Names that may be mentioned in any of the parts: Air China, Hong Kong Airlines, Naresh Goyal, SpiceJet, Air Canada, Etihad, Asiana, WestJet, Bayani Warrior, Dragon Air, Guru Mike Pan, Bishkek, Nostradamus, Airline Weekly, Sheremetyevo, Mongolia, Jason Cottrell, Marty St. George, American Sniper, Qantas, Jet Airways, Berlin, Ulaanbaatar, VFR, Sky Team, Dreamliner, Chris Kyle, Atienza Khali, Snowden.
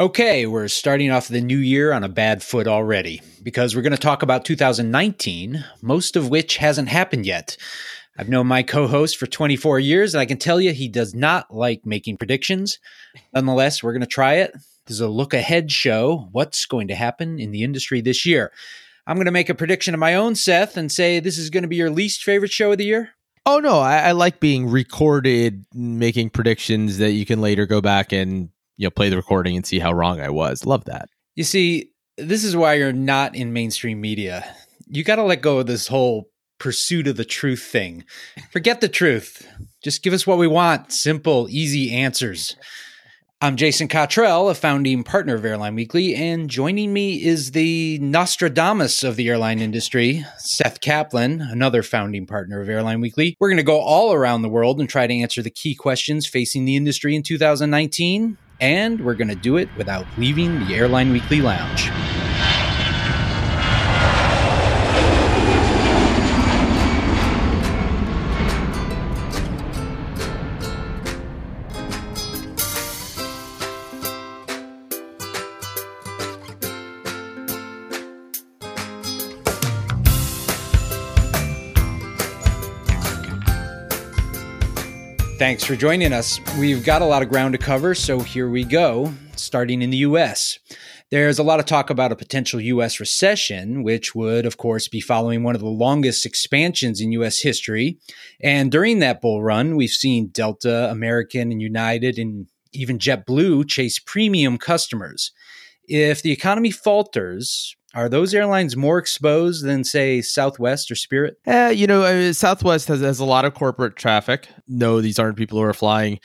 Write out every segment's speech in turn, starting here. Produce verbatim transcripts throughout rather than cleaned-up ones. Okay, we're starting off the new year on a bad foot already because we're going to talk about two thousand nineteen, most of which hasn't happened yet. I've known my co-host for twenty-four years, and I can tell you he does not like making predictions. Nonetheless, we're going to try it. This is a look-ahead show, what's going to happen in the industry this year. I'm going to make a prediction of my own, Seth, and say this is going to be your least favorite show of the year. Oh, no, I, I like being recorded, making predictions that you can later go back and you know play the recording and see how wrong I was. Love that. You see, this is why you're not in mainstream media. You got to let go of this whole pursuit of the truth thing. Forget the truth. Just give us what we want. Simple, easy answers. I'm Jason Cottrell, a founding partner of Airline Weekly, and joining me is the Nostradamus of the airline industry, Seth Kaplan, another founding partner of Airline Weekly. We're going to go all around the world and try to answer the key questions facing the industry in two thousand nineteen, and we're going to do it without leaving the Airline Weekly lounge. Thanks for joining us. We've got a lot of ground to cover, so here we go, starting in the U S. There's a lot of talk about a potential U S recession, which would, of course, be following one of the longest expansions in U S history. And during that bull run, we've seen Delta, American, and United, and even JetBlue chase premium customers. If the economy falters, are those airlines more exposed than, say, Southwest or Spirit? Eh, you know, I mean, Southwest has, has a lot of corporate traffic. No, these aren't people who are flying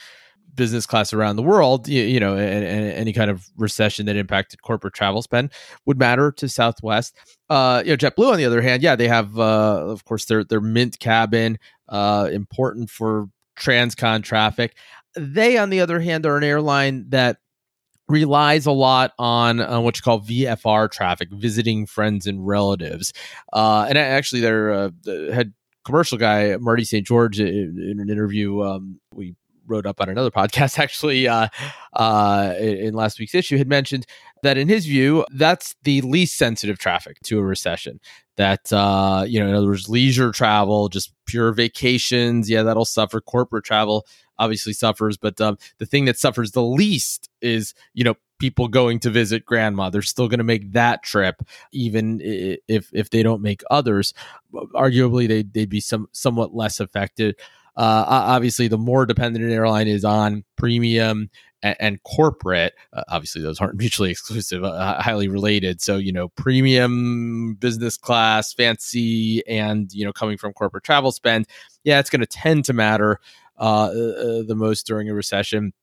business class around the world. You, you know, and, and any kind of recession that impacted corporate travel spend would matter to Southwest. Uh, you know, JetBlue, on the other hand, yeah, they have, uh, of course, their their Mint cabin, uh, important for transcon traffic. They, on the other hand, are an airline that relies a lot on uh, what you call V F R traffic, visiting friends and relatives. Uh, and actually, their uh, head commercial guy, Marty Saint George, in an interview um, we wrote up on another podcast, actually, uh, uh, in last week's issue, had mentioned that in his view, that's the least sensitive traffic to a recession. That, uh, you know, in other words, leisure travel, just pure vacations, yeah, that'll suffer. Corporate travel obviously suffers, but um, the thing that suffers the least is, you know, people going to visit grandma. They're still going to make that trip, even if if they don't make others. Arguably, they they'd be some somewhat less affected. Uh, obviously, the more dependent an airline is on premium and, and corporate, uh, obviously those aren't mutually exclusive, uh, highly related. So, you know, premium, business class, fancy, and, you know, coming from corporate travel spend, yeah, it's going to tend to matter uh, uh, the most during a recession.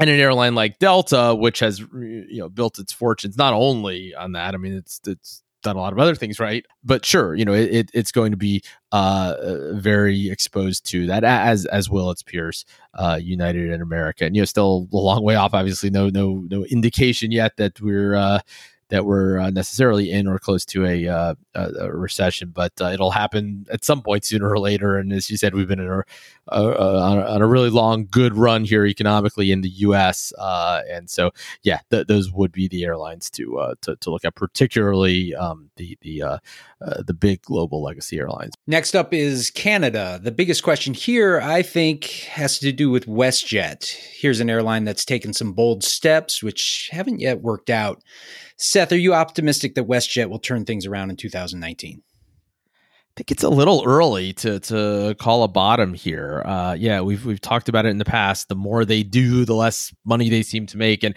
And an airline like Delta, which has, you know, built its fortunes not only on that, I mean, it's it's done a lot of other things right, but sure, you know, it, it it's going to be uh very exposed to that, as as will its peers, uh United and America. And, you know, still a long way off, obviously. No no no indication yet that we're uh that we're uh, necessarily in or close to a uh a recession, but uh, it'll happen at some point sooner or later. And as you said, we've been in a, a, a, on a really long good run here economically in the U S uh and so yeah th- those would be the airlines to uh to, to look at, particularly um the the uh, uh the big global legacy airlines. Next up is Canada. The biggest question here, I think, has to do with WestJet. Here's an airline that's taken some bold steps which haven't yet worked out. Seth, are you optimistic that WestJet will turn things around in two thousand nineteen? I think it's a little early to to call a bottom here. Uh, yeah, we've we've talked about it in the past. The more they do, the less money they seem to make, and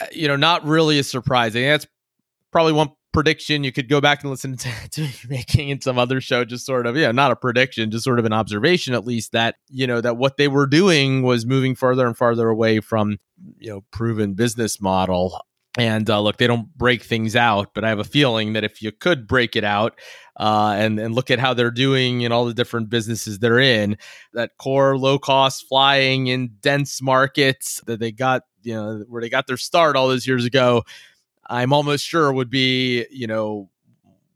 uh, you know, not really a surprise. I think that's probably one prediction you could go back and listen to, to me making in some other show. Just sort of, yeah, not a prediction, just sort of an observation, at least, that, you know, that what they were doing was moving farther and farther away from, you know, proven business model. And uh, look, they don't break things out, but I have a feeling that if you could break it out uh, and, and look at how they're doing in all the different businesses they're in, that core low-cost flying in dense markets that they got, you know, where they got their start all those years ago, I'm almost sure would be, you know,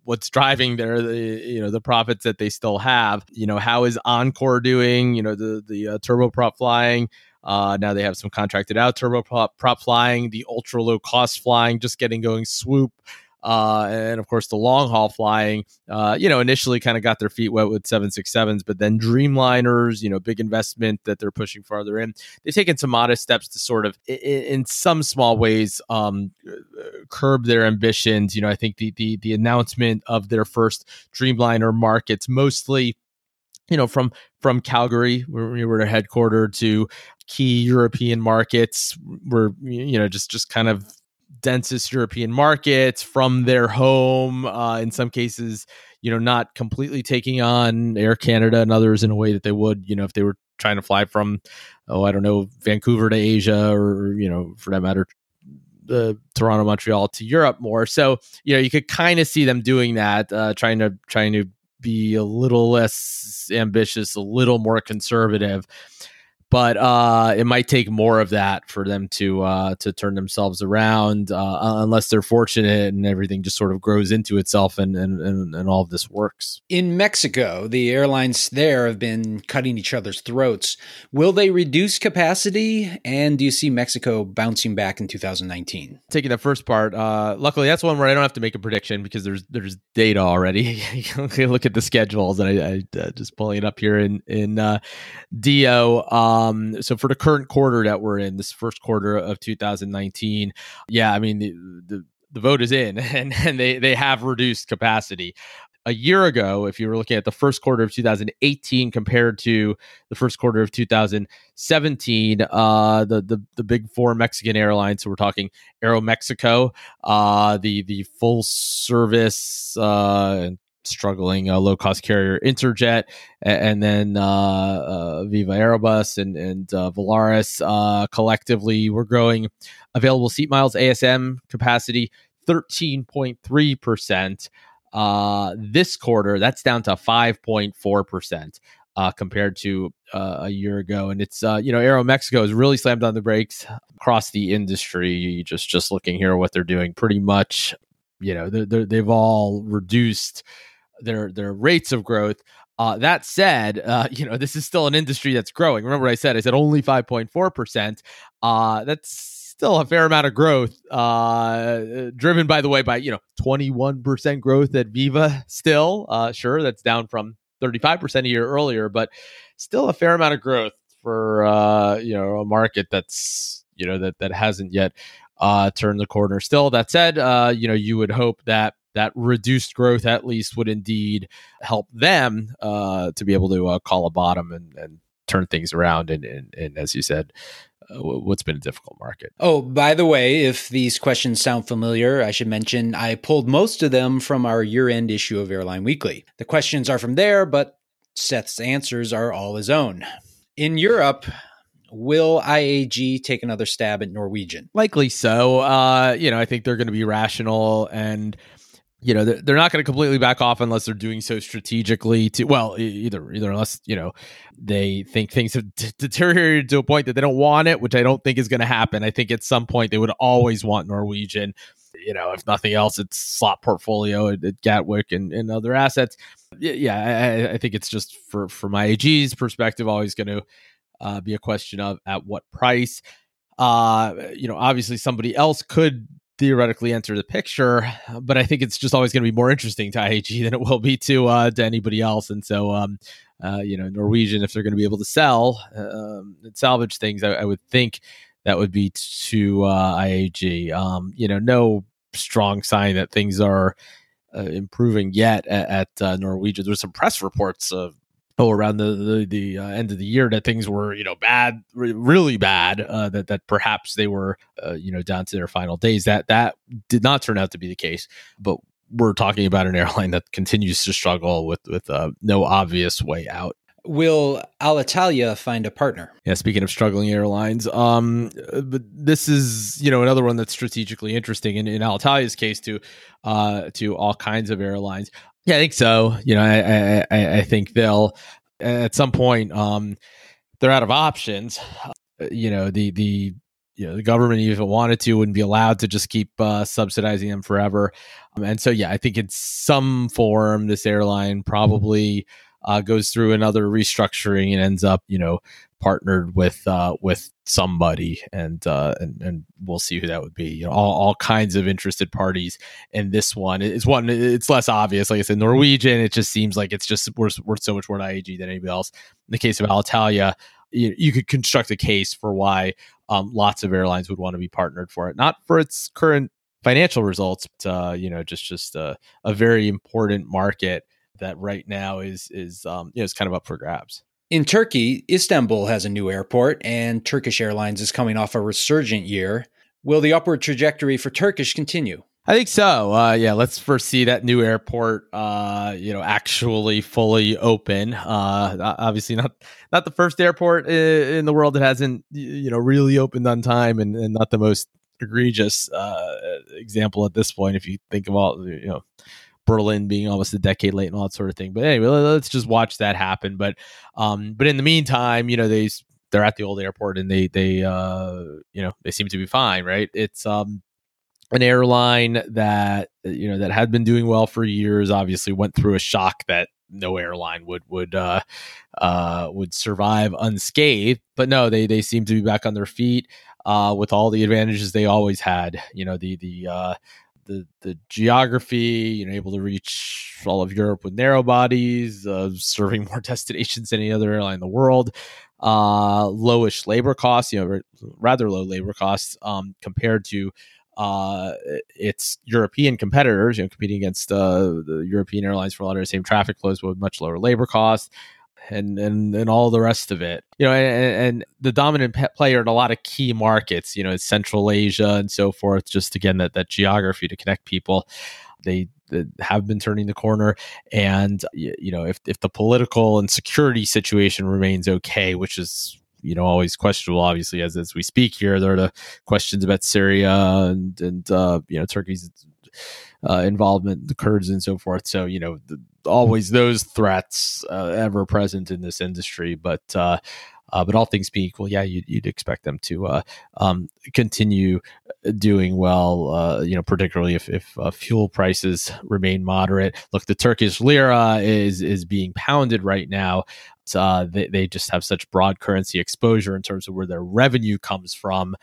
what's driving their, the, you know, the profits that they still have. You know, how is Encore doing? You know, the the uh, turboprop flying. Uh, now they have some contracted out turboprop prop flying, the ultra low cost flying, just getting going, swoop. Uh, and of course, the long haul flying, uh, you know, initially kind of got their feet wet with seven sixty-sevens, but then Dreamliners, you know, big investment that they're pushing farther in. They've taken some modest steps to sort of, in, in some small ways, um, curb their ambitions. You know, I think the the the announcement of their first Dreamliner markets, mostly, you know, from from Calgary, where we were headquartered, to key European markets, were, you know, just just kind of densest European markets from their home, uh, in some cases, you know, not completely taking on Air Canada and others in a way that they would, you know, if they were trying to fly from, oh, I don't know, Vancouver to Asia, or, you know, for that matter, the Toronto, Montreal to Europe more. So, you know, you could kind of see them doing that, uh, trying to, trying to be a little less ambitious, a little more conservative. But uh, it might take more of that for them to uh, to turn themselves around, uh, unless they're fortunate and everything just sort of grows into itself and, and, and, and all of this works. In Mexico, the airlines there have been cutting each other's throats. Will they reduce capacity? And do you see Mexico bouncing back in two thousand nineteen? Taking the first part, uh, luckily that's one where I don't have to make a prediction because there's there's data already. Look at the schedules, and I, I uh, just pulling it up here in, in uh, Dio. Uh, Um, so for the current quarter that we're in, this first quarter of two thousand nineteen, yeah, I mean, the, the, the vote is in, and, and they, they have reduced capacity. A year ago, if you were looking at the first quarter of two thousand eighteen compared to the first quarter of two thousand seventeen, uh, the, the the big four Mexican airlines, so we're talking Aeromexico, uh, the, the full service uh struggling uh, low-cost carrier Interjet, and, and then uh, uh, Viva Aerobus and, and uh, Volaris uh, collectively were growing available seat miles, A S M capacity, thirteen point three percent. Uh, this quarter, that's down to five point four percent. Uh, compared to uh, a year ago. And it's, uh, you know, Aeromexico has really slammed on the brakes across the industry. Just, just looking here what they're doing, pretty much, you know, they're, they're, they've all reduced their their rates of growth. Uh, that said, uh, you know, this is still an industry that's growing. Remember what I said? I said only five point four percent. Uh, that's still a fair amount of growth, uh, driven, by the way, by, you know, twenty-one percent growth at Viva still. Uh, sure, that's down from thirty-five percent a year earlier, but still a fair amount of growth for, uh, you know, a market that's, you know, that that hasn't yet Uh, turn the corner. Still, that said, uh, you know, you would hope that that reduced growth at least would indeed help them uh, to be able to uh, call a bottom and, and turn things around. And, and, and as you said, uh, what's been a difficult market. Oh, by the way, if these questions sound familiar, I should mention I pulled most of them from our year-end issue of Airline Weekly. The questions are from there, but Seth's answers are all his own. In Europe, will I A G take another stab at Norwegian? Likely so. Uh, you know, I think they're going to be rational, and, you know, they're, they're not going to completely back off unless they're doing so strategically to, well, either, either unless, you know, they think things have d- deteriorated to a point that they don't want it, which I don't think is going to happen. I think at some point they would always want Norwegian. You know, if nothing else, it's slot portfolio at, at Gatwick and, and other assets. Yeah, I, I think it's just for, from I A G's perspective, always going to Uh, be a question of at what price. Uh, you know, obviously somebody else could theoretically enter the picture, but I think it's just always going to be more interesting to I A G than it will be to uh, to anybody else. And so, um, uh, you know, Norwegian, if they're going to be able to sell um, and salvage things, I, I would think that would be to uh, I A G. Um, you know, no strong sign that things are uh, improving yet at, at uh, Norwegian. There's some press reports of Oh, around the the, the uh, end of the year, that things were, you know, bad, re- really bad. Uh, that that perhaps they were, uh, you know, down to their final days. That that did not turn out to be the case. But we're talking about an airline that continues to struggle with with uh, no obvious way out. Will Alitalia find a partner? Yeah, speaking of struggling airlines, um, but this is, you know, another one that's strategically interesting. In, in Alitalia's case, to uh, to all kinds of airlines. Yeah, I think so. You know, I I, I think they'll at some point um, they're out of options. Uh, you know, the the you know, the government, if it wanted to, wouldn't be allowed to just keep uh, subsidizing them forever. Um, and so, yeah, I think in some form, this airline probably uh, goes through another restructuring and ends up, you know, partnered with uh, with somebody, and uh, and and we'll see who that would be. You know, all, all kinds of interested parties, and this one is one. It's less obvious. Like I said, Norwegian. It just seems like it's just worth worth so much more to I A G than anybody else. In the case of Alitalia, you, you could construct a case for why um, lots of airlines would want to be partnered for it, not for its current financial results, but uh, you know, just just uh, a very important market that right now is is um, you know, it's kind of up for grabs. In Turkey, Istanbul has a new airport, and Turkish Airlines is coming off a resurgent year. Will the upward trajectory for Turkish continue? I think so. Uh, yeah, let's first see that new airport, uh, you know, actually fully open. Uh, obviously, not not the first airport in the world that hasn't, you know, really opened on time, and, and not the most egregious uh, example at this point. If you think of all, you know, Berlin being almost a decade late and all that sort of thing. But anyway, let's just watch that happen. But um, but in the meantime, you know, they they're at the old airport, and they they uh, you know, they seem to be fine, right? It's um, an airline that, you know, that had been doing well for years. Obviously, went through a shock that no airline would would uh, uh, would survive unscathed. But no, they they seem to be back on their feet uh, with all the advantages they always had. You know, the the uh, The, the geography, you know, able to reach all of Europe with narrow bodies, uh, serving more destinations than any other airline in the world, uh, lowish labor costs, you know, rather low labor costs um, compared to uh, its European competitors, you know, competing against uh, the European airlines for a lot of the same traffic flows with much lower labor costs. And, and and all the rest of it, you know, and, and the dominant pe- player in a lot of key markets, you know, it's Central Asia and so forth. Just again, that that geography to connect people, they, they have been turning the corner. And you know, if if the political and security situation remains okay, which is, you know, always questionable, obviously, as as we speak here, there are the questions about Syria and and uh, you know, Turkey's Uh, involvement, the Kurds and so forth. So, you know, the, always those threats uh, ever present in this industry. But uh, uh, but all things being equal, yeah, you'd, you'd expect them to uh, um, continue doing well, uh, you know, particularly if, if uh, fuel prices remain moderate. Look, the Turkish lira is is being pounded right now. Uh, they, they just have such broad currency exposure in terms of where their revenue comes from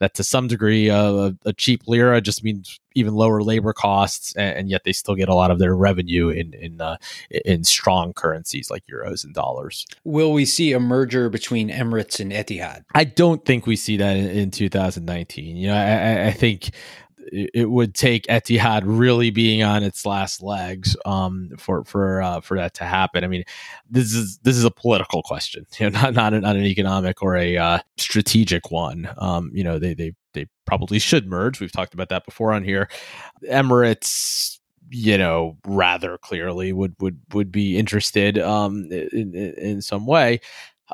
that to some degree uh, a cheap lira just means even lower labor costs, and, and yet they still get a lot of their revenue in in, uh, in strong currencies like euros and dollars. Will we see a merger between Emirates and Etihad? I don't think we see that in, in two thousand nineteen. You know, I, I think it would take Etihad really being on its last legs um, for for uh, for that to happen. I mean, this is this is a political question, you know, not not an, not an economic or a uh, strategic one. Um, you know, they they they probably should merge. We've talked about that before on here. Emirates, you know, rather clearly would would would be interested um, in, in some way.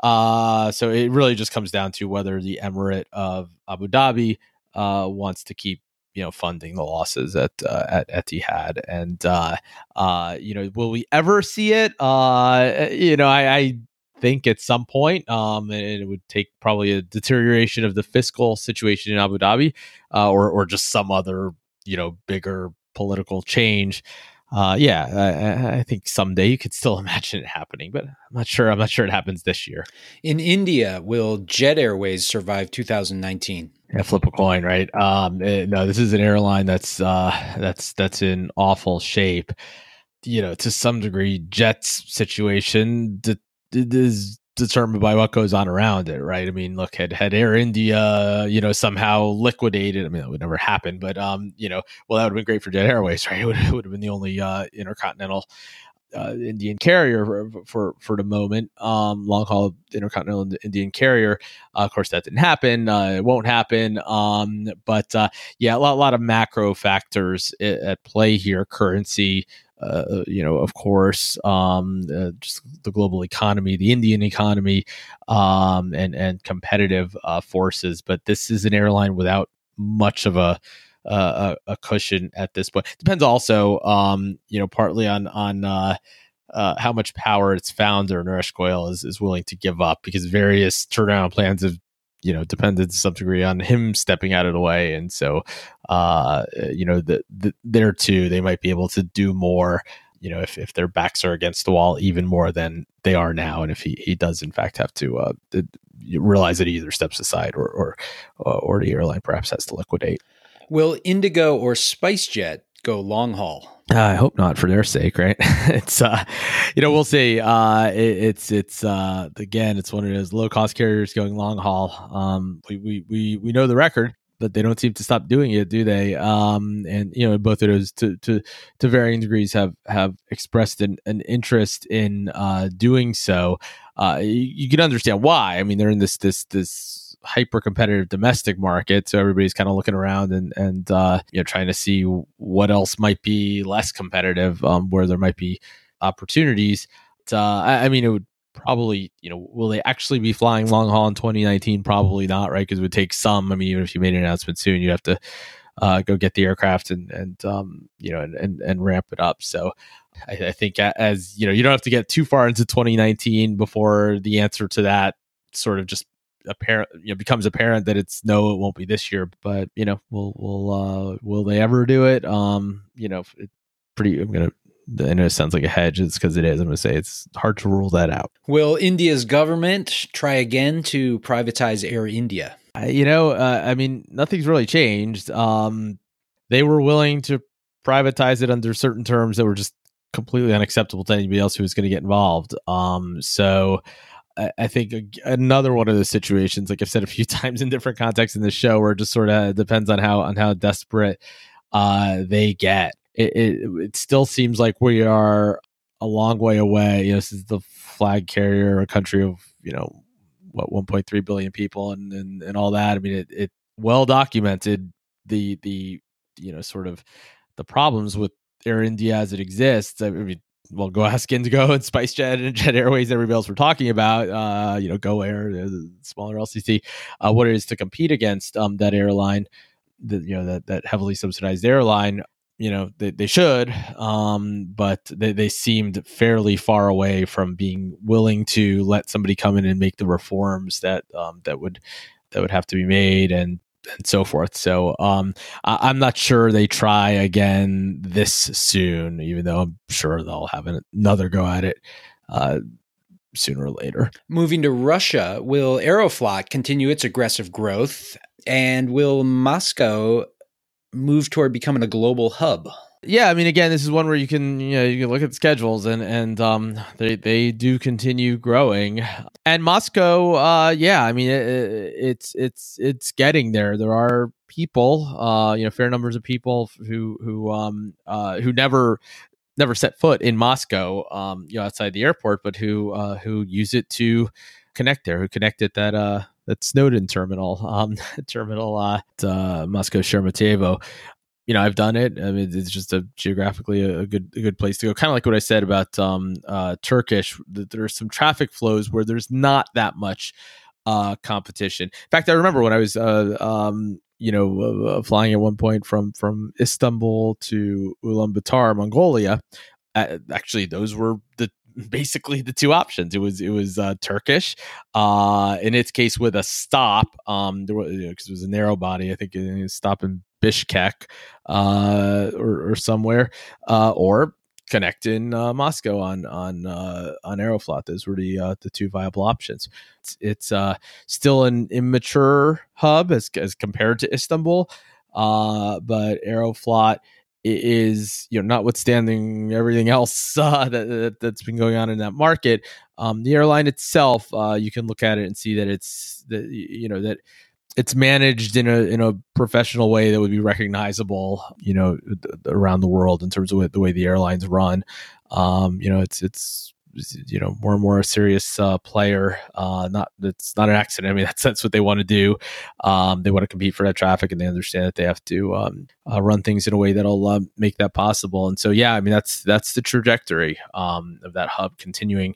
Uh, so it really just comes down to whether the Emirate of Abu Dhabi uh, wants to keep, you know, funding the losses at uh, at Etihad, and uh, uh, you know, will we ever see it? Uh, you know, I, I think at some point, um, and it would take probably a deterioration of the fiscal situation in Abu Dhabi, uh, or or just some other, you know, bigger political change. Uh, yeah, I, I think someday you could still imagine it happening, but I'm not sure. I'm not sure it happens this year. In India, will Jet Airways survive two thousand nineteen? Yeah, flip a coin, right? Um, it, no, this is an airline that's uh, that's that's in awful shape. You know, to some degree, Jet's situation de- de- is determined by what goes on around it, right? I mean, look, had had Air India, you know, somehow liquidated, I mean, that would never happen, but um, you know, well, that would have been great for Jet Airways, right? It would, it would have been the only uh, intercontinental uh, Indian carrier for, for for the moment, um, long haul intercontinental Indian carrier. Uh, of course, that didn't happen. Uh, it won't happen. Um, but uh, yeah, a lot, a lot of macro factors at play here. Currency, Uh, you know, of course, um, uh, just the global economy, the Indian economy, um, and and competitive uh, forces. But this is an airline without much of a uh, a cushion at this point. Depends also, um, you know, partly on on uh, uh, how much power its founder Naresh Goyal is is willing to give up, because various turnaround plans have, you know, depended to some degree on him stepping out of the way. And so, uh, you know, the, the, there too, they might be able to do more, you know, if, if their backs are against the wall even more than they are now. And if he, he does, in fact, have to uh, realize that he either steps aside or, or, or the airline perhaps has to liquidate. Will Indigo or SpiceJet go long haul? Uh, I hope not, for their sake, right? It's, uh, you know, we'll see. Uh, it, it's, it's, uh, again, it's one of those low cost carriers going long haul. Um, we, we, we, we know the record, but they don't seem to stop doing it, do they? Um, and you know, both of those to, to, to varying degrees have, have expressed an, an interest in, uh, doing so. Uh, you, you can understand why. I mean, they're in this, this, this, hyper competitive domestic market, so everybody's kind of looking around and and uh, you know, trying to see what else might be less competitive, um, where there might be opportunities. But, uh, I, I mean, it would probably, you know, will they actually be flying long haul in twenty nineteen? Probably not, right? Because it would take some. I mean, even if you made an announcement soon, you have to uh, go get the aircraft and and um, you know and, and and ramp it up. So I, I think as you know, you don't have to get too far into twenty nineteen before the answer to that sort of just apparent, you know, becomes apparent that it's no, it won't be this year. But you know, will will uh, will they ever do it? Um, you know, it's pretty. I'm gonna. I know it sounds like a hedge. It's because it is. I'm gonna say it's hard to rule that out. Will India's government try again to privatize Air India? I, you know, uh, I mean, nothing's really changed. Um, they were willing to privatize it under certain terms that were just completely unacceptable to anybody else who was going to get involved. Um, so. I think another one of those situations, like I've said a few times in different contexts in this show, where it just sort of depends on how on how desperate uh, they get. It, it, it still seems like we are a long way away. You know, this is the flag carrier, a country of, you know, what, one point three billion people and, and, and all that. I mean, it, it well documented the the you know sort of the problems with Air India as it exists. I mean, well, go ask Indigo and SpiceJet and Jet Airways, everybody else we're talking about, uh, you know, Go Air, the smaller L C C, uh, what it is to compete against um, that airline, the, you know, that that heavily subsidized airline. You know, they, they should, um, but they, they seemed fairly far away from being willing to let somebody come in and make the reforms that um, that would that would have to be made and and so forth. So um, I, I'm not sure they try again this soon, even though I'm sure they'll have an, another go at it uh, sooner or later. Moving to Russia, will Aeroflot continue its aggressive growth? And will Moscow move toward becoming a global hub? Yeah, I mean, again, this is one where you can, you know, you can look at the schedules and and um, they they do continue growing. And Moscow, uh, yeah, I mean, it, it's it's it's getting there. There are people, uh, you know, fair numbers of people who who um uh, who never never set foot in Moscow, um, you know, outside the airport, but who uh, who use it to connect there, who connect at that uh that Snowden terminal, um, terminal uh, at uh, Moscow Sheremetyevo. You know, I've done it. I mean, it's just a geographically a good a good place to go. Kind of like what I said about um, uh, Turkish, that there are some traffic flows where there's not that much uh, competition. In fact, I remember when I was, uh, um, you know, uh, flying at one point from from Istanbul to Ulaanbaatar, Mongolia. Uh, actually, those were the basically the two options. It was it was uh, Turkish, uh, in its case with a stop. Um, there was, you know, because it was a narrow body. I think it was stopping Bishkek uh, or, or somewhere, uh, or connect in uh, Moscow on on uh, on Aeroflot. Those were the uh, the two viable options. It's, it's uh, still an immature hub as as compared to Istanbul, uh, but Aeroflot is, you know, notwithstanding everything else uh, that, that that's been going on in that market, um, the airline itself, uh, you can look at it and see that it's that you know that. It's managed in a in a professional way that would be recognizable, you know, th- around the world in terms of the way the airlines run. Um, you know, it's it's you know more and more a serious uh, player. Uh, not it's not an accident. I mean, that's that's what they want to do. Um, they want to compete for that traffic, and they understand that they have to um, uh, run things in a way that'll uh, make that possible. And so, yeah, I mean, that's that's the trajectory um, of that hub continuing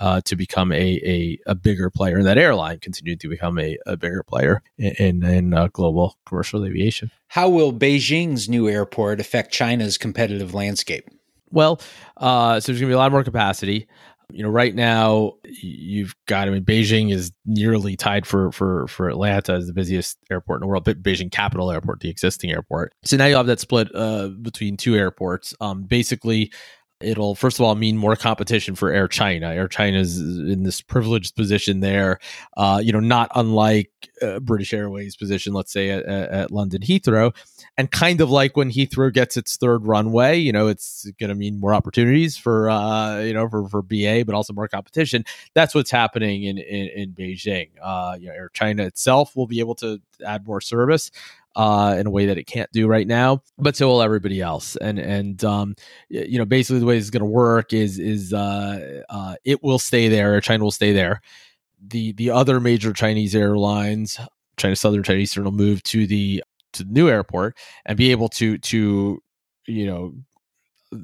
Uh, to become a, a a bigger player, and that airline continued to become a, a bigger player in in, in uh, global commercial aviation. How will Beijing's new airport affect China's competitive landscape? Well, uh, so there's going to be a lot more capacity. You know, right now you've got, I mean, Beijing is nearly tied for for for Atlanta as the busiest airport in the world, but Beijing Capital Airport, the existing airport. So now you'll have that split uh, between two airports. Um, basically, it'll, first of all, mean more competition for Air China. Air China's in this privileged position there, uh, you know, not unlike uh, British Airways' position, let's say, at, at London Heathrow. And kind of like when Heathrow gets its third runway, you know, it's going to mean more opportunities for, uh, you know, for, for B A, but also more competition. That's what's happening in, in, in Beijing. Uh, you know, Air China itself will be able to add more service Uh, in a way that it can't do right now, but so will everybody else. And and um, you know, basically the way it's going to work is is uh, uh, it will stay there. China will stay there. The the other major Chinese airlines, China Southern, China Eastern, will move to the to the new airport and be able to to you know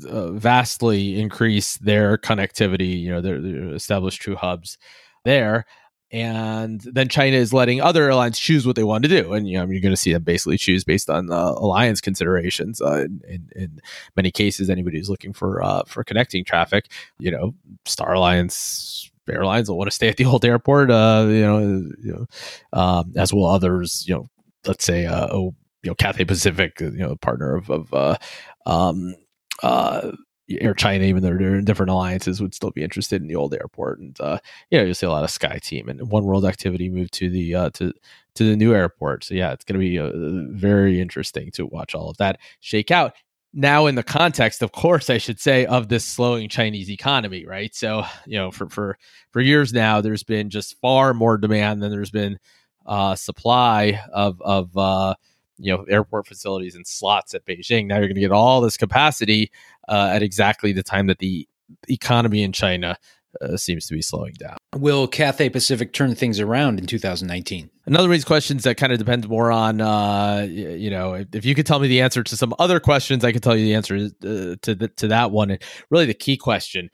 uh, vastly increase their connectivity. You know, they're, they're established true hubs there. And then China is letting other airlines choose what they want to do. And you know, I mean, you're going to see them basically choose based on uh, alliance considerations. Uh, in, in, in many cases, anybody who's looking for uh, for connecting traffic, you know, Star Alliance airlines will want to stay at the old airport, uh, you know, you know um, as will others, you know, let's say, uh, oh, you know, Cathay Pacific, you know, partner of, of uh, um, uh, Air China, even though they're in different alliances, would still be interested in the old airport. And uh, you know, you'll see a lot of Sky Team and One World activity moved to the uh, to to the new airport. So yeah, it's going to be uh, very interesting to watch all of that shake out. Now, in the context, of course, I should say, of this slowing Chinese economy, right? So you know, for for for years now, there's been just far more demand than there's been uh, supply of of uh, you know, airport facilities and slots at Beijing. Now you're going to get all this capacity uh, at exactly the time that the economy in China uh, seems to be slowing down. Will Cathay Pacific turn things around in two thousand nineteen? Another one of these questions that kind of depends more on, uh, you know, if, if you could tell me the answer to some other questions, I could tell you the answer uh, to the, to that one. And really the key question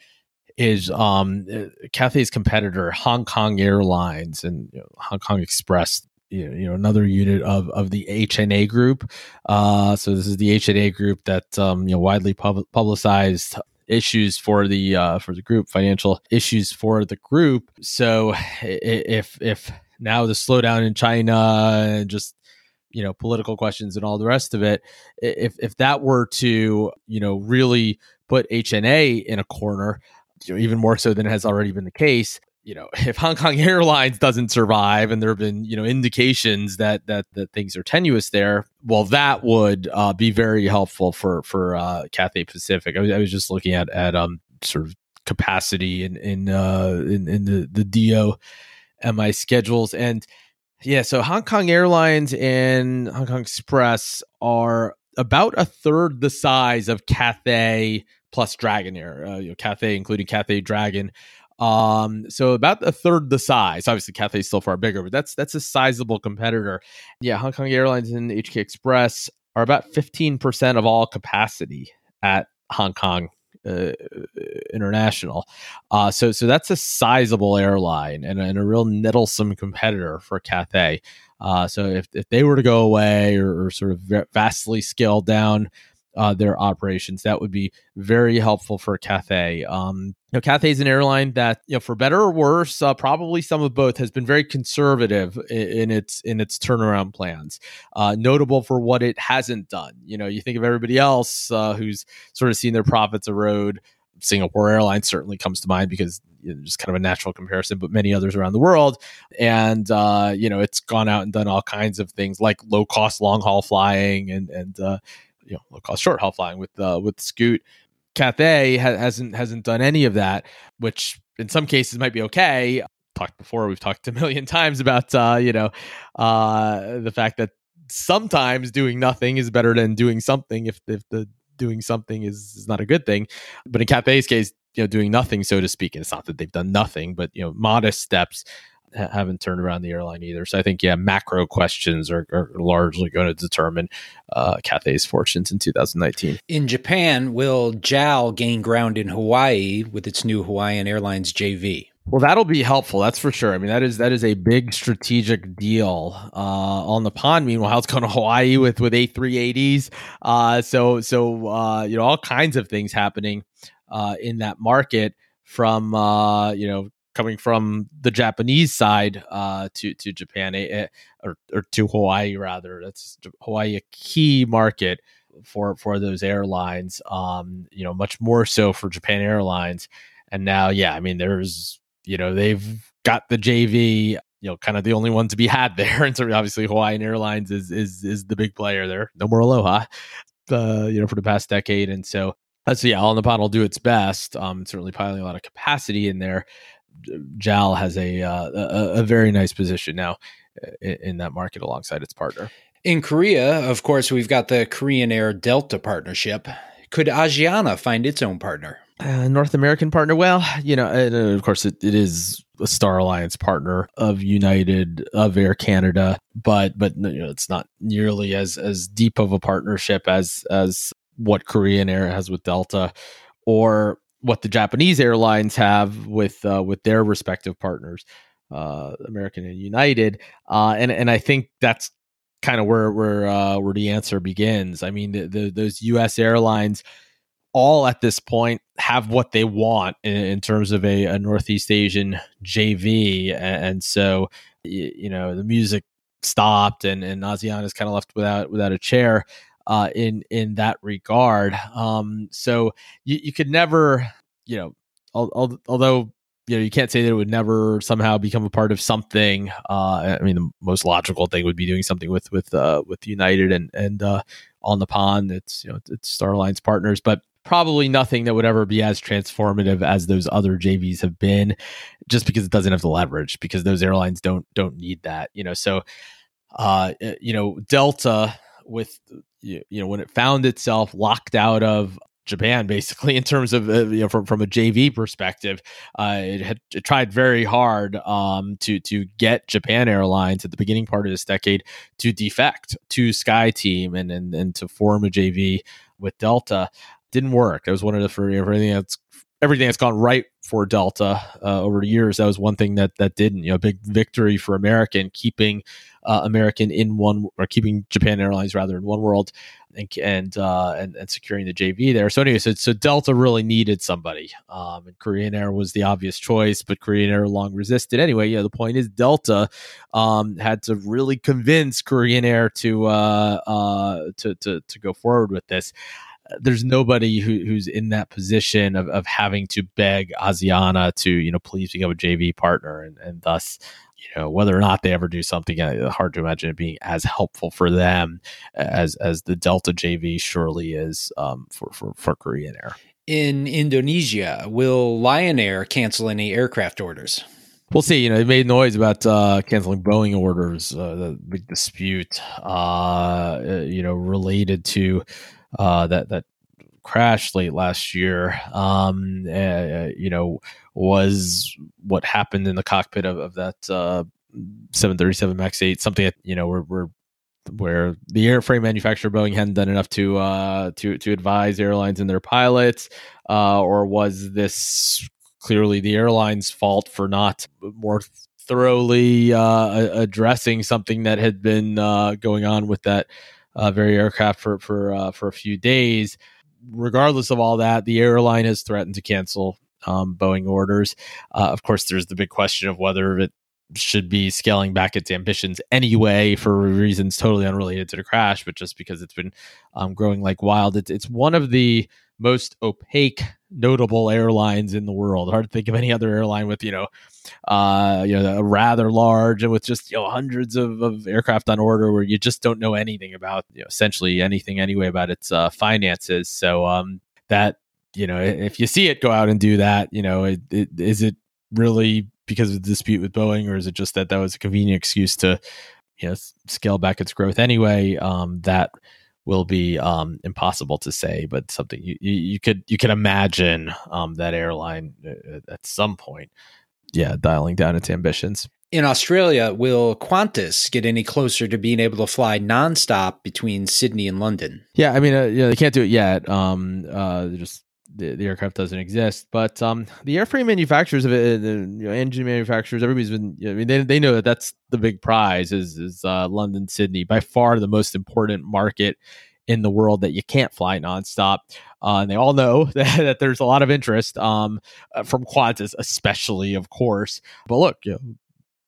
is um, Cathay's competitor, Hong Kong Airlines and you know, Hong Kong Express, you know, another unit of, of the H N A group. Uh, so this is the H N A group that, um, you know, widely pub- publicized issues for the, uh, for the group, financial issues for the group. So if, if now the slowdown in China and just, you know, political questions and all the rest of it, if, if that were to, you know, really put H N A in a corner, you know, even more so than has already been the case, you know, if Hong Kong Airlines doesn't survive, and there have been, you know, indications that that that things are tenuous there, well, that would uh, be very helpful for for uh, Cathay Pacific. I was, I was just looking at at um sort of capacity in in uh, in, in the the D O M I schedules, and yeah, so Hong Kong Airlines and Hong Kong Express are about a third the size of Cathay plus Dragon Air. Uh, you know, Cathay including Cathay Dragon. Um, so about a third the size. Obviously, Cathay's still far bigger, but that's that's a sizable competitor. Yeah, Hong Kong Airlines and H K Express are about fifteen percent of all capacity at Hong Kong uh, International. Uh, so so that's a sizable airline and, and a real nettlesome competitor for Cathay. Uh, so if, if they were to go away or, or sort of vastly scale down Uh, their operations, that would be very helpful for Cathay. Um, you know, Cathay is an airline that, you know, for better or worse, uh, probably some of both, has been very conservative in, in its in its turnaround plans. Uh, notable for what it hasn't done. You know, you think of everybody else uh, who's sort of seen their profits erode. Singapore Airlines certainly comes to mind because it's just kind of a natural comparison, but many others around the world. And, uh, you know, it's gone out and done all kinds of things like low cost long haul flying and, and, uh, you know, low cost short haul flying with uh, with Scoot. Cathay ha- hasn't hasn't done any of that, which in some cases might be okay. Talked before, we've talked a million times about uh, you know uh, the fact that sometimes doing nothing is better than doing something if if the doing something is, is not a good thing. But in Cathay's case, you know, doing nothing, so to speak, and it's not that they've done nothing, but you know, modest steps ha- haven't turned around the airline either. So I think, yeah, macro questions are, are largely going to determine uh, Cathay's fortunes in two thousand nineteen. In Japan, will J A L gain ground in Hawaii with its new Hawaiian Airlines J V? Well, that'll be helpful. That's for sure. I mean, that is that is a big strategic deal uh, on the pond. Meanwhile, it's going to Hawaii with with A three eighties. Uh, so so uh, you know, all kinds of things happening uh, in that market. from uh, you know coming from the Japanese side uh, to to Japan eh, or or to Hawaii rather. That's Hawaii, a key market for for those airlines. Um, you know, much more so for Japan Airlines. And now, yeah, I mean, there's you know they've got the J V. You know, kind of the only one to be had there, and so obviously Hawaiian Airlines is is is the big player there. No more Aloha, uh, you know, for the past decade, and so that's yeah. All Nippon will do its best. Um, certainly piling a lot of capacity in there. J A L has a uh, a, a very nice position now in, in that market alongside its partner in Korea. Of course, we've got the Korean Air Delta partnership. Could Asiana find its own partner? Uh, North American partner? Well, you know, and, uh, of course, it, it is a Star Alliance partner of United, of Air Canada, but but you know, it's not nearly as as deep of a partnership as as what Korean Air has with Delta, or what the Japanese airlines have with uh, with their respective partners, uh, American and United, uh, and and I think that's kind of where where uh, where the answer begins. I mean, the, the, those U S airlines all at this point have what they want in, in terms of a, a Northeast Asian J V. And, and so, you, you know, the music stopped and, and ASEAN is kind of left without, without a chair uh, in, in that regard. Um, so you, you could never, you know, al- al- although, you know, you can't say that it would never somehow become a part of something. Uh, I mean, the most logical thing would be doing something with, with, uh, with United and, and uh, on the pond. It's, you know, it's Star Alliance partners, but probably nothing that would ever be as transformative as those other J Vs have been, just because it doesn't have the leverage, because those airlines don't don't need that, you know. So, uh, you know, Delta with you know when it found itself locked out of Japan, basically in terms of uh, you know from, from a J V perspective, uh, it had it tried very hard um, to to get Japan Airlines at the beginning part of this decade to defect to SkyTeam and and and to form a J V with Delta. Didn't work. That was one of the for everything that's everything that's gone right for Delta uh, over the years. That was one thing that that didn't. You know, big victory for American, keeping uh, American in one or keeping Japan Airlines rather in One World, and and uh, and, and securing the J V there. So anyway, so, so Delta really needed somebody, um, and Korean Air was the obvious choice, but Korean Air long resisted. Anyway, you know, the point is Delta um, had to really convince Korean Air to uh, uh, to to to go forward with this. There's nobody who, who's in that position of, of having to beg ASEAN to, you know, please become a J V partner. And, and thus, you know, whether or not they ever do something, hard to imagine it being as helpful for them as as the Delta J V surely is um, for, for, for Korean Air. In Indonesia, will Lion Air cancel any aircraft orders? We'll see. You know, they made noise about uh, canceling Boeing orders, uh, the big dispute, uh, you know, related to Uh, that that crash late last year, um, uh, you know, was what happened in the cockpit of, of that uh, seven thirty-seven MAX eight, something that, you know, we're, we're, where the airframe manufacturer Boeing hadn't done enough to uh, to to advise airlines and their pilots, uh, or was this clearly the airline's fault for not more thoroughly uh, addressing something that had been uh, going on with that Uh, very aircraft for for uh, for a few days. Regardless of all that, the airline has threatened to cancel um, Boeing orders. Uh, of course, there's the big question of whether it should be scaling back its ambitions anyway for reasons totally unrelated to the crash, but just because it's been um, growing like wild. It's it's one of the most opaque, notable airlines in the world. Hard to think of any other airline with, you know, uh, you know, a rather large and with just, you know, hundreds of, of aircraft on order where you just don't know anything about, you know, essentially anything anyway about its uh, finances. So um, that, you know, if you see it go out and do that, you know, it, it, is it really because of the dispute with Boeing, or is it just that that was a convenient excuse to, you know, scale back its growth anyway? Um, that will be um, impossible to say, but something you, you, you could you can imagine um, that airline uh, at some point, yeah, dialing down its ambitions. In Australia, will Qantas get any closer to being able to fly nonstop between Sydney and London? Yeah, I mean, uh, you know, they can't do it yet. Um, uh, just the, the aircraft doesn't exist, but um, the airframe manufacturers of it, the you know, engine manufacturers, everybody's been. I mean, they they know that that's the big prize is is uh, London, Sydney, by far the most important market in the world that you can't fly nonstop. Uh, and they all know that, that there's a lot of interest um, from Qantas, especially, of course. But look, you know,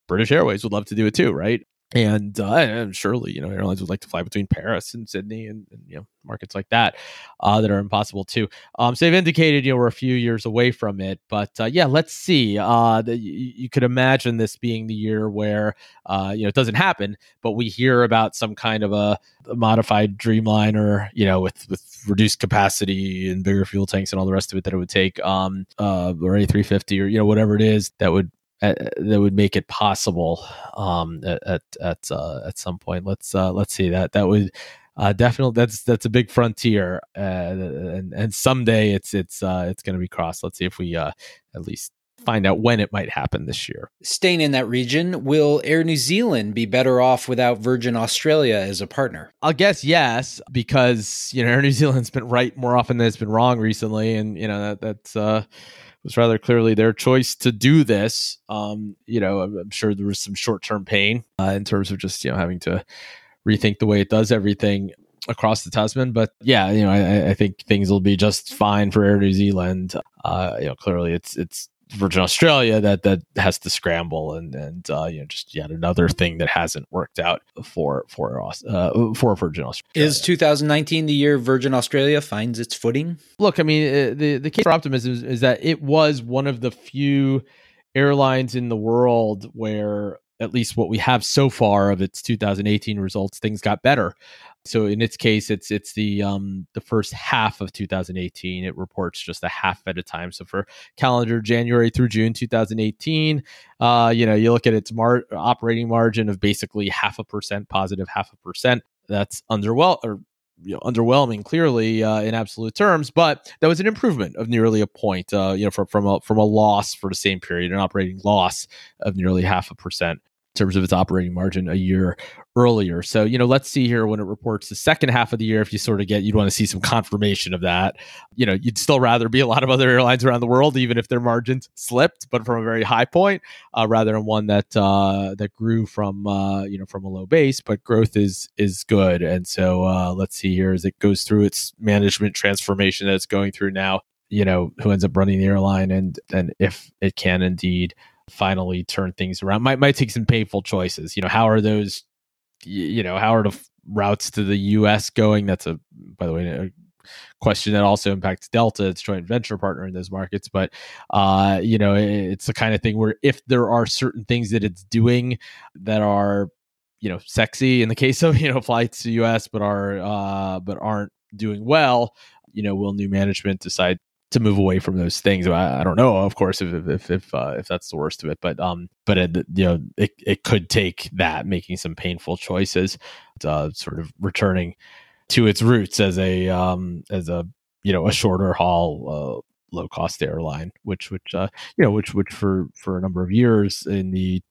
British Airways would love to do it too, right? And, uh, and surely, you know, airlines would like to fly between Paris and Sydney and, and you know, markets like that uh, that are impossible too. Um, so they've indicated, you know, we're a few years away from it. But uh, yeah, let's see. Uh, the, you, you could imagine this being the year where, uh, you know, it doesn't happen, but we hear about some kind of a, a modified Dreamliner, you know, with, with reduced capacity and bigger fuel tanks and all the rest of it that it would take, um, uh, or A three fifty or, you know, whatever it is that would that would make it possible um, at at uh, at some point. Let's uh, let's see that that would uh, definitely that's that's a big frontier, uh, and and someday it's it's uh, it's going to be crossed. Let's see if we uh, at least find out when it might happen this year. Staying in that region, will Air New Zealand be better off without Virgin Australia as a partner? I guess yes, because you know Air New Zealand's been right more often than it's been wrong recently, and you know that that's. Uh, was rather clearly their choice to do this. Um, you know, I'm, I'm sure there was some short-term pain uh, in terms of just, you know, having to rethink the way it does everything across the Tasman. But yeah, you know, I, I think things will be just fine for Air New Zealand. Uh, you know, clearly it's it's Virgin Australia that that has to scramble and, and uh, you know, just yet another thing that hasn't worked out for, for, uh, for Virgin Australia. Is two thousand nineteen the year Virgin Australia finds its footing? Look, I mean, the, the case for optimism is, is that it was one of the few airlines in the world where, at least what we have so far of its two thousand eighteen results, things got better. So in its case, it's it's the um, the first half of two thousand eighteen. It reports just a half at a time. So for calendar January through June two thousand eighteen, uh, you know, you look at its mar- operating margin of basically half a percent positive, half a percent. That's underwhelming, or you know, underwhelming clearly uh, in absolute terms, but that was an improvement of nearly a point. Uh, you know, from from a from a loss for the same period, an operating loss of nearly half a percent. Terms of its operating margin a year earlier. So, you know, let's see here when it reports the second half of the year, if you sort of get, you'd want to see some confirmation of that. You know, you'd still rather be a lot of other airlines around the world, even if their margins slipped, but from a very high point, uh, rather than one that uh, that grew from, uh, you know, from a low base, but growth is is good. And so uh, let's see here as it goes through its management transformation that it's going through now, you know, who ends up running the airline and and if it can indeed finally turn things around. Might might take some painful choices. You know, how are those, you know, how are the routes to the U S going? That's a, by the way, a question that also impacts Delta, its joint venture partner in those markets. But, uh, you know, it, it's the kind of thing where if there are certain things that it's doing that are, you know, sexy in the case of, you know, flights to U S, but are, uh, but aren't doing well, you know, will new management decide to move away from those things? I, I don't know, of course, if if if, uh, if that's the worst of it, but um, but it, you know, it it could take that making some painful choices, uh, sort of returning to its roots as a um as a you know a shorter haul uh, low cost airline, which which uh you know which which for for a number of years in the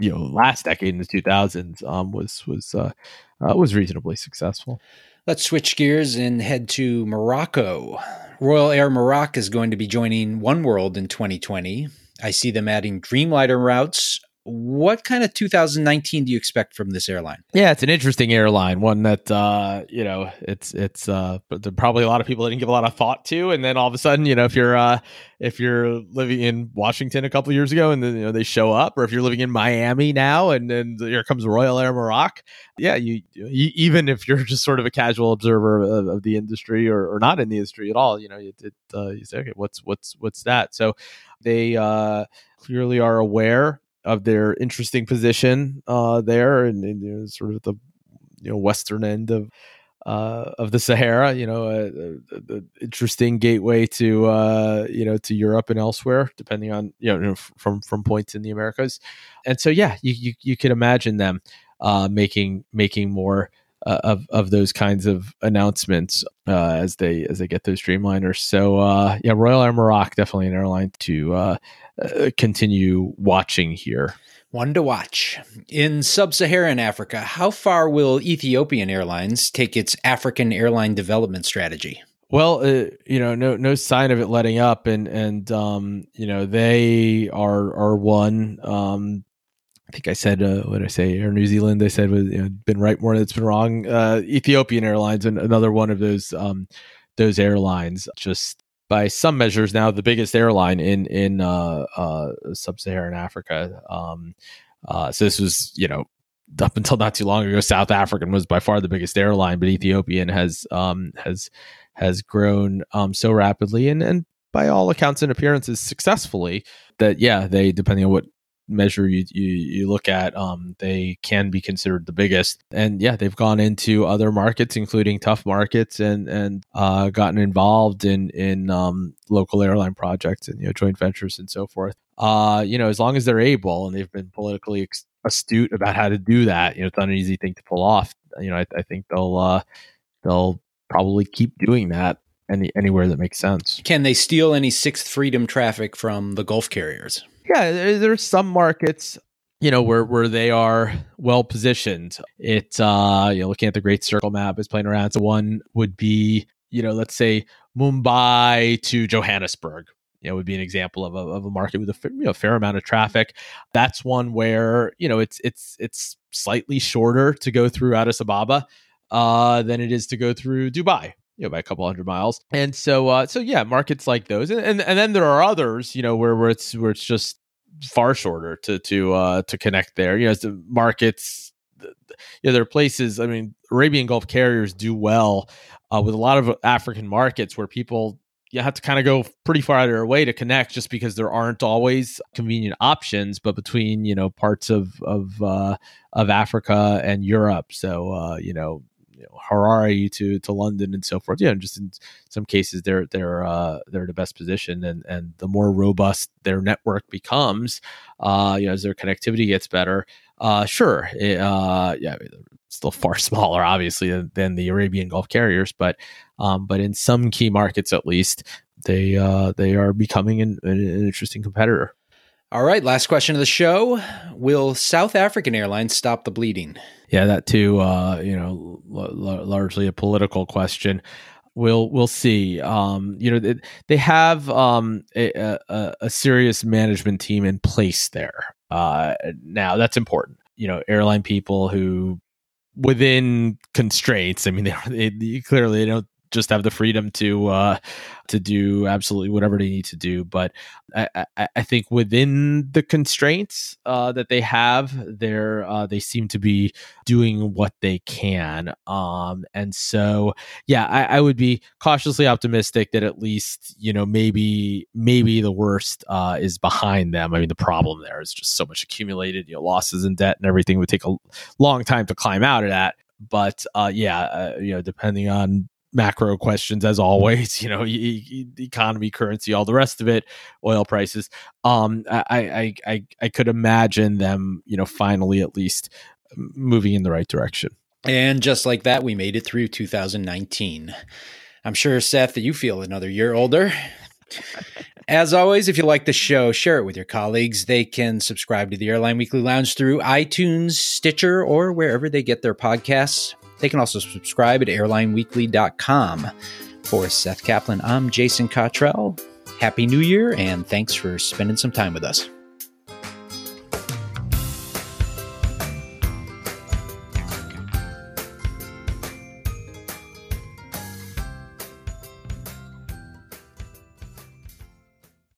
you know last decade in the two thousands um was was uh, uh was reasonably successful. Let's switch gears and head to Morocco. Royal Air Maroc is going to be joining One World in twenty twenty. I see them adding Dreamliner routes. What kind of two thousand nineteen do you expect from this airline? Yeah, it's an interesting airline, one that, uh, you know, it's it's uh, probably a lot of people didn't give a lot of thought to. And then all of a sudden, you know, if you're uh, if you're living in Washington a couple of years ago and then, you know, they show up, or if you're living in Miami now and then here comes Royal Air Maroc. Yeah, you, you even if you're just sort of a casual observer of, of the industry or, or not in the industry at all, you know, it, it, uh, you say, okay, what's what's what's that? So they uh, clearly are aware of their interesting position uh, there, and, and you know, sort of the you know western end of uh, of the Sahara, you know, an interesting gateway to uh, you know to Europe and elsewhere, depending on you know from from points in the Americas, and so yeah, you you, you could imagine them uh, making making more uh, of of those kinds of announcements uh, as they as they get those Dreamliners. So uh, yeah, Royal Air Maroc definitely an airline to Uh, Uh, continue watching here. One to watch. In sub-Saharan Africa, how far will Ethiopian Airlines take its African airline development strategy? Well, uh, you know, no no sign of it letting up, and and um, you know, they are are one um, I think I said, uh, what did I say? Air New Zealand, they said, was, you know, been right more than it's been wrong. Uh, Ethiopian Airlines, and another one of those um, those airlines, just by some measures now the biggest airline in in uh, uh, sub-Saharan Africa. Um, uh, so this was, you know, up until not too long ago, South African was by far the biggest airline, but Ethiopian has um, has has grown um, so rapidly and and by all accounts and appearances successfully that yeah, they, depending on what measure you, you you look at, um they can be considered the biggest. And yeah, they've gone into other markets, including tough markets, and and uh gotten involved in in um local airline projects and, you know, joint ventures and so forth, uh you know, as long as they're able, and they've been politically ex- astute about how to do that. You know, it's not an easy thing to pull off. You know, I, I think they'll uh they'll probably keep doing that any anywhere that makes sense. Can they steal any Sixth Freedom traffic from the Gulf carriers? Yeah, there's some markets, you know, where, where they are well positioned. It, uh, you know, looking at the Great Circle map, is playing around. So one would be, you know, let's say Mumbai to Johannesburg. You know, would be an example of a of a market with a you know, fair amount of traffic. That's one where, you know, it's it's it's slightly shorter to go through Addis Ababa uh, than it is to go through Dubai, you know, by a couple hundred miles. And so, uh, so yeah, markets like those. And, and, and then there are others, you know, where, where it's, where it's just far shorter to, to, uh, to connect there. You know, the markets, you know, there are places, I mean, Arabian Gulf carriers do well, uh, with a lot of African markets where people, you have to kind of go pretty far out of their way to connect just because there aren't always convenient options, but between, you know, parts of, of, uh, of Africa and Europe. So, uh, you know, You know, Harare to to London and so forth. Yeah, and just in some cases, they're they're uh, they're in the best position, and and the more robust their network becomes, uh, you know, as their connectivity gets better. Uh, sure, it, uh, yeah, still far smaller, obviously, than, than the Arabian Gulf carriers, but um, but in some key markets, at least, they uh, they are becoming an, an interesting competitor. All right, last question of the show. Will South African Airlines stop the bleeding? Yeah, that too, uh, you know, l- l- largely a political question. We'll we'll see. Um, you know, they, they have um, a, a, a serious management team in place there. Uh, now, that's important. You know, airline people who, within constraints, I mean, they, they clearly they don't just have the freedom to uh, to do absolutely whatever they need to do. But I, I, I think within the constraints uh, that they have, they're, uh, they seem to be doing what they can. Um, and so, yeah, I, I would be cautiously optimistic that at least, you know, maybe maybe the worst uh, is behind them. I mean, the problem there is just so much accumulated, you know, losses and debt and everything would take a long time to climb out of that. But uh, yeah, uh, you know, depending on macro questions, as always, you know, e- e- economy, currency, all the rest of it, oil prices. Um, I, I, I, I could imagine them, you know, finally at least moving in the right direction. And just like that, we made it through two thousand nineteen. I'm sure, Seth, that you feel another year older. As always, if you like the show, share it with your colleagues. They can subscribe to the Airline Weekly Lounge through iTunes, Stitcher, or wherever they get their podcasts. They can also subscribe at airline weekly dot com. For Seth Kaplan, I'm Jason Cottrell. Happy New Year, and thanks for spending some time with us.